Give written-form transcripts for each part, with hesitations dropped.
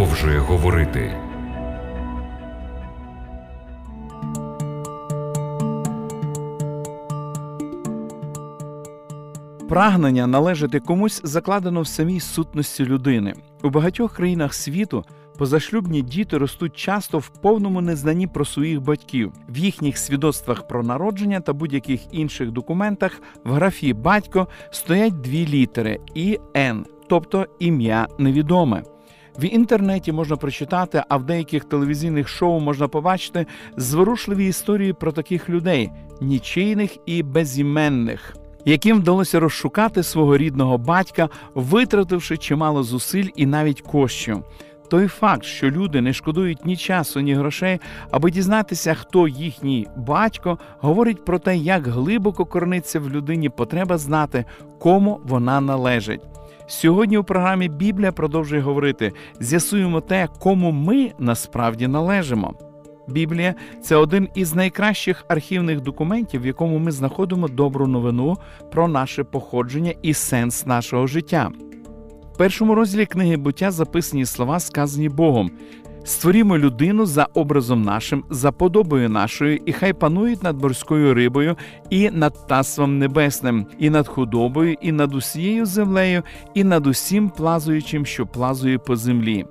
продовжує говорити. Прагнення належати комусь закладено в самій сутності людини. У багатьох країнах світу позашлюбні діти ростуть часто в повному незнанні про своїх батьків. В їхніх свідоцтвах про народження та будь-яких інших документах в графі «батько» стоять дві літери «ІН», тобто ім'я невідоме. В інтернеті можна прочитати, а в деяких телевізійних шоу можна побачити зворушливі історії про таких людей – нічийних і безіменних, яким вдалося розшукати свого рідного батька, витративши чимало зусиль і навіть коштів. Той факт, що люди не шкодують ні часу, ні грошей, аби дізнатися, хто їхній батько, говорить про те, як глибоко корниться в людині потреба знати, кому вона належить. Сьогодні у програмі «Біблія» продовжує говорити, з'ясуємо те, кому ми насправді належимо. Біблія – це один із найкращих архівних документів, в якому ми знаходимо добру новину про наше походження і сенс нашого життя. В першому розділі книги «Буття» записані слова, сказані Богом. «Створімо людину за образом нашим, за подобою нашою, і хай панують над морською рибою, і над птаством небесним, і над худобою, і над усією землею, і над усім плазуючим, що плазує по землі».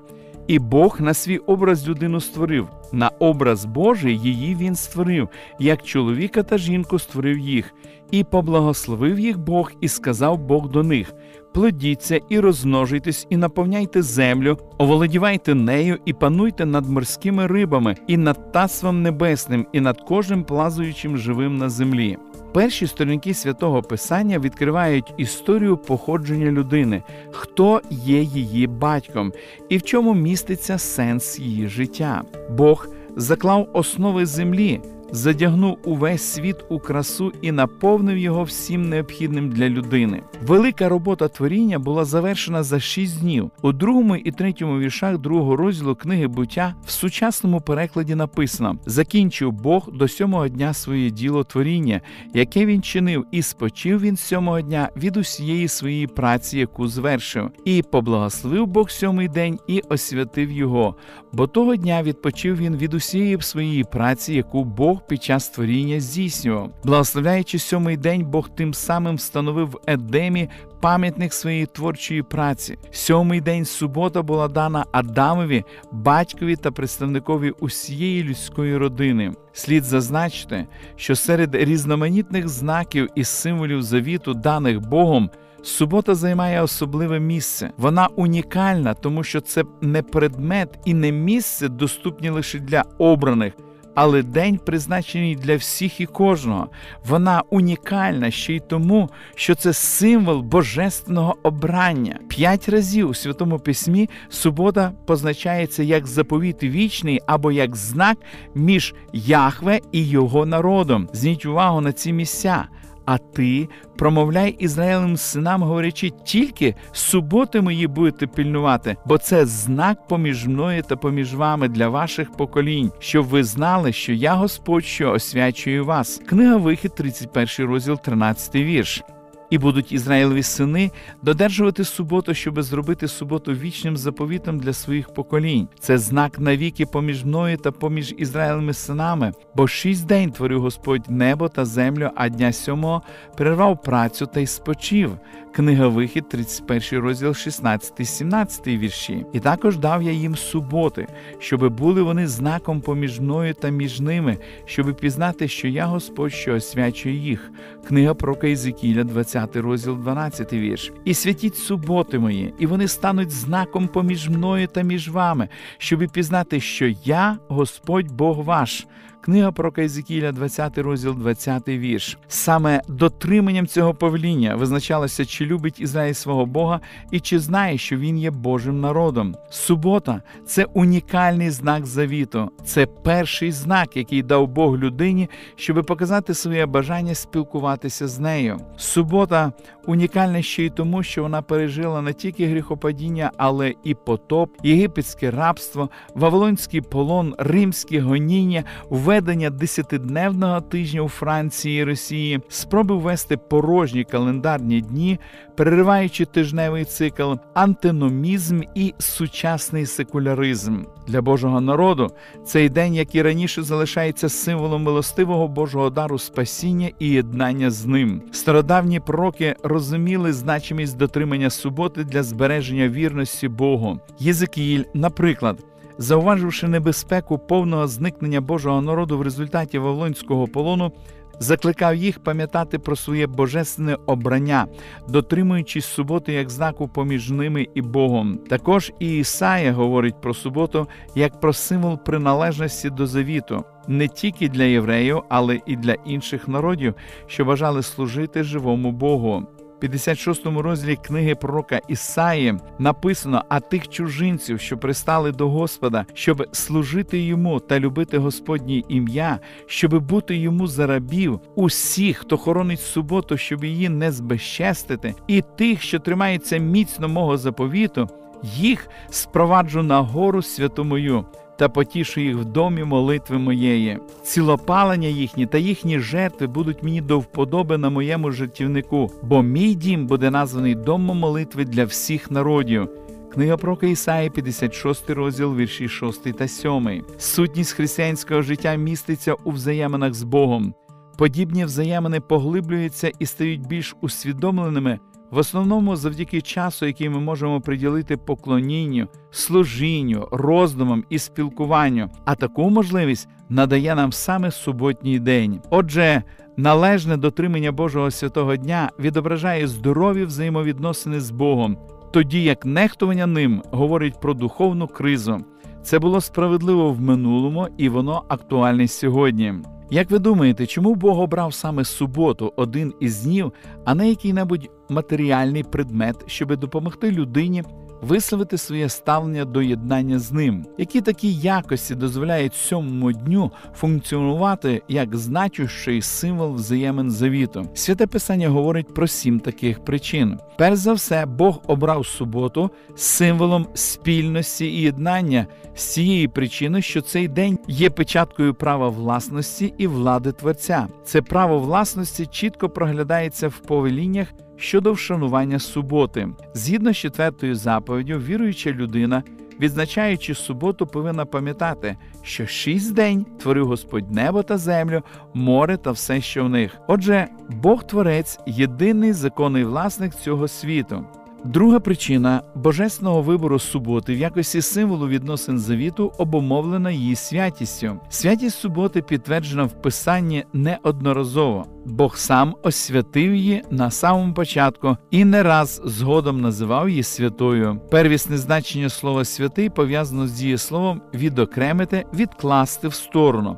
І Бог на свій образ людину створив, на образ Божий її Він створив, як чоловіка та жінку створив їх. І поблагословив їх Бог, і сказав Бог до них, «Плодіться і розмножуйтесь, і наповняйте землю, оволодівайте нею, і пануйте над морськими рибами, і над птаством небесним, і над кожним плазуючим живим на землі». Перші сторінки Святого Писання відкривають історію походження людини, хто є її батьком і в чому міститься сенс її життя. Бог заклав основи землі, задягнув увесь світ у красу і наповнив його всім необхідним для людини. Велика робота творіння була завершена за 6 днів. У 2 і 3 віршах 2 розділу книги «Буття» в сучасному перекладі написано «Закінчив Бог до 7-го дня своє діло творіння, яке Він чинив, і спочив Він 7-го дня від усієї своєї праці, яку звершив. І поблагословив Бог 7-й день і освятив його, бо того дня відпочив Він від усієї своєї праці, яку Бог під час творіння здійснював. Благословляючи 7-й день, Бог тим самим встановив в Едемі пам'ятник своєї творчої праці. 7-й день субота була дана Адамові, батькові та представникові усієї людської родини. Слід зазначити, що серед різноманітних знаків і символів завіту, даних Богом, субота займає особливе місце. Вона унікальна, тому що це не предмет і не місце, доступні лише для обраних, але день призначений для всіх і кожного. Вона унікальна ще й тому, що це символ божественного обрання. 5 разів у Святому Письмі субота позначається як заповіт вічний або як знак між Яхве і його народом. Зверніть увагу на ці місця. А ти промовляй Ізраїлевим синам, говорячи, тільки суботи мої будете пильнувати, бо це знак поміж мною та поміж вами для ваших поколінь, щоб ви знали, що я Господь, що освячую вас. Книга «Вихід», 31 розділ, 13 вірш. І будуть Ізраїлеві сини додержувати суботу, щоби зробити суботу вічним заповітом для своїх поколінь. Це знак навіки поміж мною та поміж Ізраїлевими синами. Бо 6 день творив Господь небо та землю, а дня 7-го перервав працю та й спочив. Книга «Вихід», 31 розділ, 16-17 вірші. І також дав я їм суботи, щоби були вони знаком поміж мною та між ними, щоби пізнати, що я Господь, що освячує їх. Книга пророка Єзекіїля, 20 розділ, 12 вірш. І святіть суботи мої, і вони стануть знаком поміж мною та між вами, щоби пізнати, що я Господь Бог ваш. Книга пророка Єзекіїля, 20 розділ, 20 вірш. Саме дотриманням цього повеління визначалося, чи любить Ізраїль свого Бога і чи знає, що він є Божим народом. Субота – це унікальний знак завіту. Це перший знак, який дав Бог людині, щоб показати своє бажання спілкуватися з нею. Субота унікальна ще й тому, що вона пережила не тільки гріхопадіння, але і потоп, єгипетське рабство, вавилонський полон, римське гоніння, введення 10-дневного тижня у Франції і Росії, спроби ввести порожні календарні дні, перериваючи тижневий цикл, антиномізм і сучасний секуляризм. Для Божого народу цей день, як і раніше, залишається символом милостивого Божого дару спасіння і єднання з ним. Стародавні пророки розуміли значимість дотримання суботи для збереження вірності Богу. Єзекіїль, наприклад, зауваживши небезпеку повного зникнення Божого народу в результаті Вавилонського полону, закликав їх пам'ятати про своє божественне обрання, дотримуючись суботи як знаку поміж ними і Богом. Також і Ісая говорить про суботу як про символ приналежності до завіту, не тільки для євреїв, але і для інших народів, що бажали служити живому Богу. В 56-му розділі книги пророка Ісаї написано: «А тих чужинців, що пристали до Господа, щоб служити Йому та любити Господнє ім'я, щоб бути Йому за рабів, усіх, хто хоронить суботу, щоб її не збезчестити, і тих, що тримається міцно мого заповіту, їх спроваджу на гору святу мою та потішу їх в домі молитви моєї. Цілопалення їхні та їхні жертви будуть мені до вподоби на моєму жертівнику, бо мій дім буде названий домом молитви для всіх народів». Книга пророка Ісаї, 56 розділ, вірші 6 та 7. Сутність християнського життя міститься у взаєминах з Богом. Подібні взаємини поглиблюються і стають більш усвідомленими, в основному завдяки часу, який ми можемо приділити поклонінню, служінню, роздумам і спілкуванню, а таку можливість надає нам саме суботній день. Отже, належне дотримання Божого святого дня відображає здорові взаємовідносини з Богом, тоді як нехтування ним говорить про духовну кризу. Це було справедливо в минулому і воно актуальне сьогодні. Як ви думаєте, чому Бог обрав саме суботу, один із днів, а не який-небудь матеріальний предмет, щоб допомогти людині висловити своє ставлення до єднання з ним? Які такі якості дозволяють сьомому дню функціонувати як значущий символ взаємин завіту? Святе Писання говорить про 7 таких причин. Перш за все, Бог обрав суботу символом спільності і єднання з цієї причини, що цей день є печаткою права власності і влади Творця. Це право власності чітко проглядається в повеліннях щодо вшанування суботи. Згідно з 4-ю заповіддю, віруюча людина, відзначаючи суботу, повинна пам'ятати, що 6 день творив Господь небо та землю, море та все, що в них. Отже, Бог-Творець – єдиний законний власник цього світу. Друга причина божественного вибору суботи в якості символу відносин завіту обумовлена її святістю. Святість суботи підтверджена в Писанні неодноразово. Бог сам освятив її на самому початку і не раз згодом називав її святою. Первісне значення слова «святий» пов'язано з дієсловом «відокремити», «відкласти в сторону».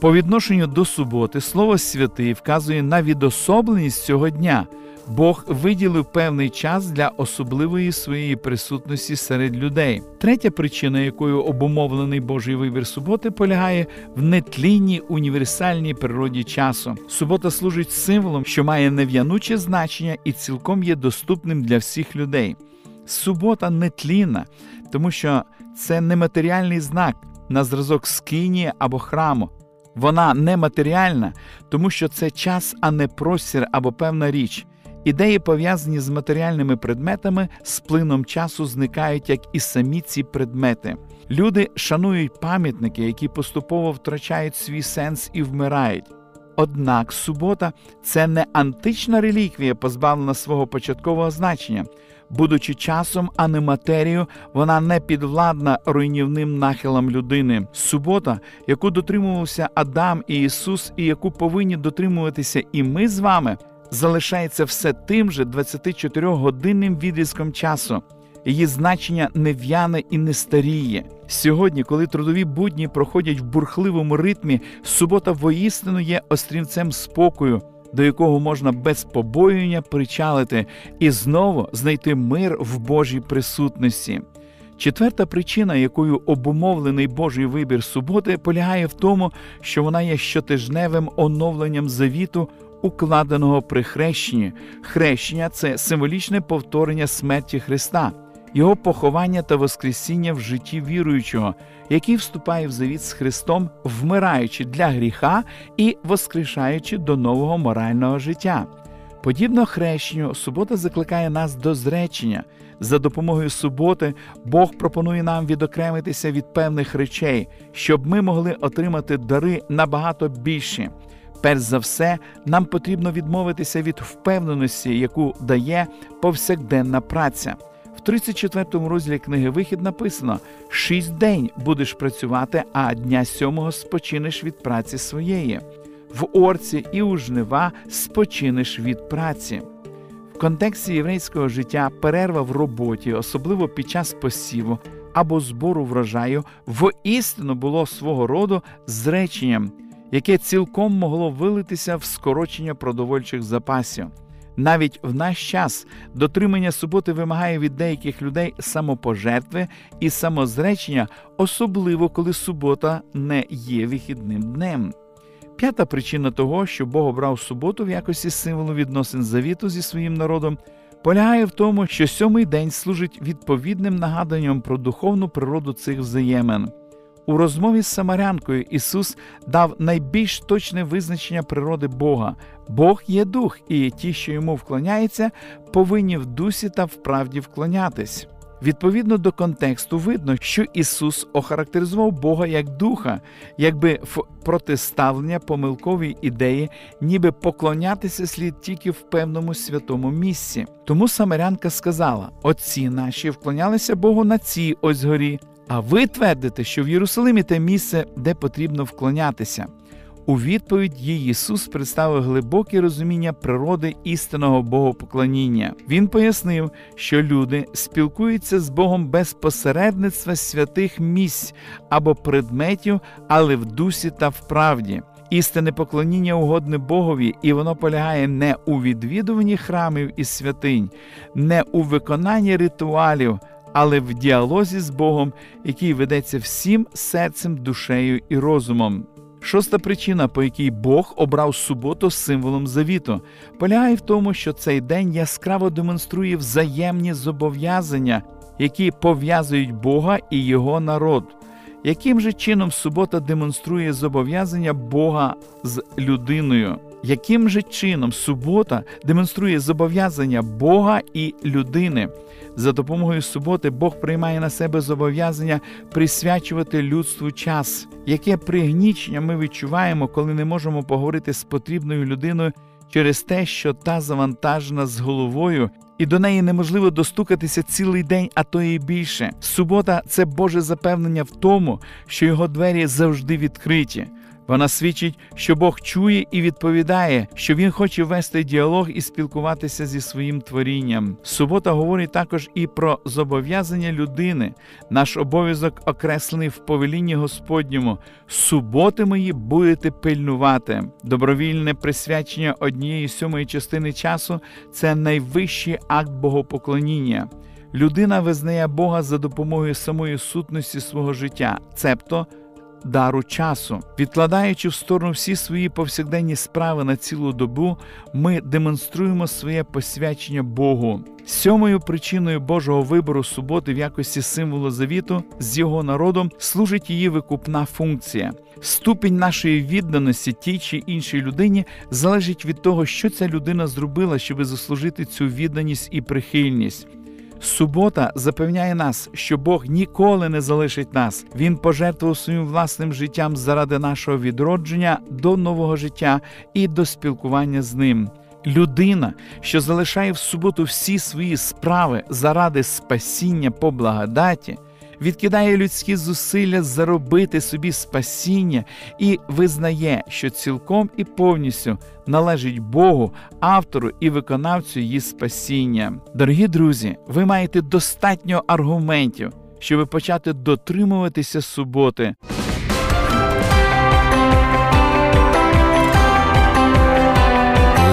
По відношенню до суботи слово «святий» вказує на відособленість цього дня. Бог виділив певний час для особливої своєї присутності серед людей. Третя причина, якою обумовлений Божий вибір суботи, полягає в нетлінній універсальній природі часу. Субота служить символом, що має нев'януче значення і цілком є доступним для всіх людей. Субота нетлінна, тому що це нематеріальний знак на зразок скинії або храму. Вона нематеріальна, тому що це час, а не простір або певна річ. Ідеї, пов'язані з матеріальними предметами, з плином часу зникають, як і самі ці предмети. Люди шанують пам'ятники, які поступово втрачають свій сенс і вмирають. Однак субота – це не антична реліквія, позбавлена свого початкового значення. Будучи часом, а не матерією, вона не підвладна руйнівним нахилам людини. Субота, яку дотримувався Адам і Ісус, і яку повинні дотримуватися і ми з вами – залишається все тим же 24-годинним відрізком часу. Її значення не в'яне і не старіє. Сьогодні, коли трудові будні проходять в бурхливому ритмі, субота воістину є острівцем спокою, до якого можна без побоювання причалити і знову знайти мир в Божій присутності. Четверта причина, якою обумовлений Божий вибір суботи, полягає в тому, що вона є щотижневим оновленням завіту, укладеного при хрещенні. Хрещення – це символічне повторення смерті Христа. Його поховання та воскресіння в житті віруючого, який вступає в завіт з Христом, вмираючи для гріха і воскрешаючи до нового морального життя. Подібно хрещенню, субота закликає нас до зречення. За допомогою суботи Бог пропонує нам відокремитися від певних речей, щоб ми могли отримати дари набагато більші. Перш за все, нам потрібно відмовитися від впевненості, яку дає повсякденна праця. В 34-му розділі книги «Вихід» написано: «6 день будеш працювати, а дня сьомого спочинеш від праці своєї. В орці і у жнива спочинеш від праці». В контексті єврейського життя перерва в роботі, особливо під час посіву або збору врожаю, воістину було свого роду зреченням, яке цілком могло вилитися в скорочення продовольчих запасів. Навіть в наш час дотримання суботи вимагає від деяких людей самопожертви і самозречення, особливо коли субота не є вихідним днем. П'ята причина того, що Бог обрав суботу в якості символу відносин завіту зі своїм народом, полягає в тому, що сьомий день служить відповідним нагаданням про духовну природу цих взаємин. У розмові з самарянкою Ісус дав найбільш точне визначення природи Бога. Бог є дух, і ті, що йому вклоняються, повинні в дусі та в правді вклонятись. Відповідно до контексту видно, що Ісус охарактеризував Бога як духа, якби в протиставлення помилковій ідеї, ніби поклонятися слід тільки в певному святому місці. Тому самарянка сказала: «Отці наші вклонялися Богу на цій ось горі, а ви твердите, що в Єрусалимі те місце, де потрібно вклонятися». У відповідь їй Ісус представив глибоке розуміння природи істинного богопоклоніння. Він пояснив, що люди спілкуються з Богом без посередництва святих місць або предметів, але в дусі та в правді. Істинне поклоніння угодне Богові, і воно полягає не у відвідуванні храмів і святинь, не у виконанні ритуалів, але в діалозі з Богом, який ведеться всім серцем, душею і розумом. Шоста причина, по якій Бог обрав суботу символом завіту, полягає в тому, що цей день яскраво демонструє взаємні зобов'язання, які пов'язують Бога і його народ. Яким же чином субота демонструє зобов'язання Бога з людиною? Яким же чином субота демонструє зобов'язання Бога і людини? За допомогою суботи Бог приймає на себе зобов'язання присвячувати людству час. Яке пригнічення ми відчуваємо, коли не можемо поговорити з потрібною людиною через те, що та завантажена з головою, і до неї неможливо достукатися цілий день, а то і більше. Субота – це Боже запевнення в тому, що його двері завжди відкриті. Вона свідчить, що Бог чує і відповідає, що Він хоче вести діалог і спілкуватися зі своїм творінням. Субота говорить також і про зобов'язання людини. Наш обов'язок окреслений в повелінні Господньому: «Суботи мої будете пильнувати». Добровільне присвячення 1/7 частини часу – це найвищий акт богопоклоніння. Людина визнає Бога за допомогою самої сутності свого життя, цебто – дару часу. Відкладаючи в сторону всі свої повсякденні справи на цілу добу, ми демонструємо своє посвячення Богу. Сьомою причиною Божого вибору суботи в якості символу завіту з його народом служить її викупна функція. Ступінь нашої відданості тій чи іншій людині залежить від того, що ця людина зробила, щоб заслужити цю відданість і прихильність. Субота запевняє нас, що Бог ніколи не залишить нас. Він пожертвував своїм власним життям заради нашого відродження до нового життя і до спілкування з ним. Людина, що залишає в суботу всі свої справи заради спасіння по благодаті, відкидає людські зусилля заробити собі спасіння і визнає, що цілком і повністю належить Богу, автору і виконавцю її спасіння. Дорогі друзі, ви маєте достатньо аргументів, щоб почати дотримуватися суботи.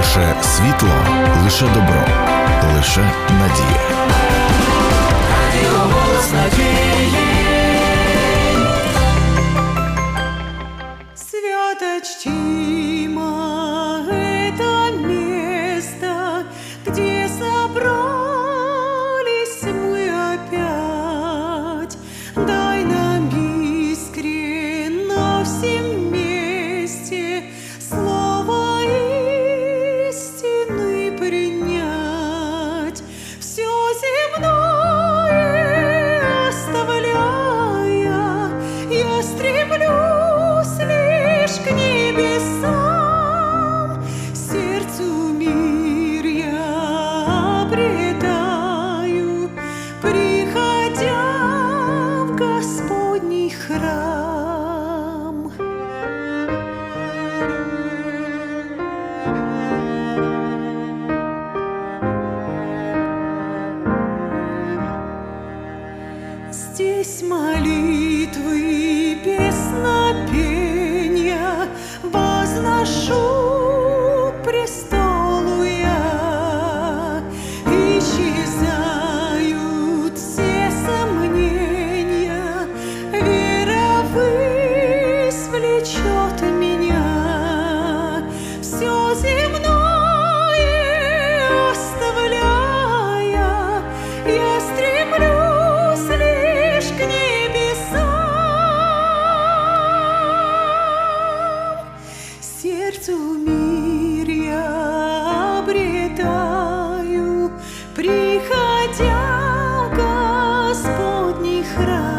Лише світло, лише добро, лише надія. Чтимо это место, где собрались мы опять. здесь молитвы, песнопения возношу престолу я. Исчезают все сомнения, вера высвлечет меня. Все земное оставляя, я стремлюсь к небесам, сердцу мир я обретаю, приходя в Господний храм.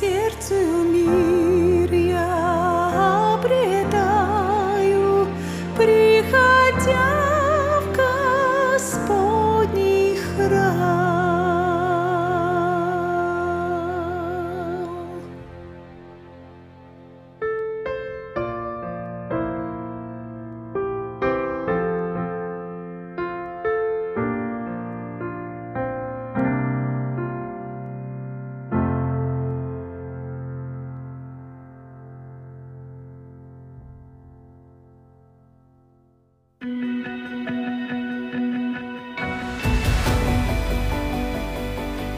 Сердцу мир я обретаю, приходя в Господний храм.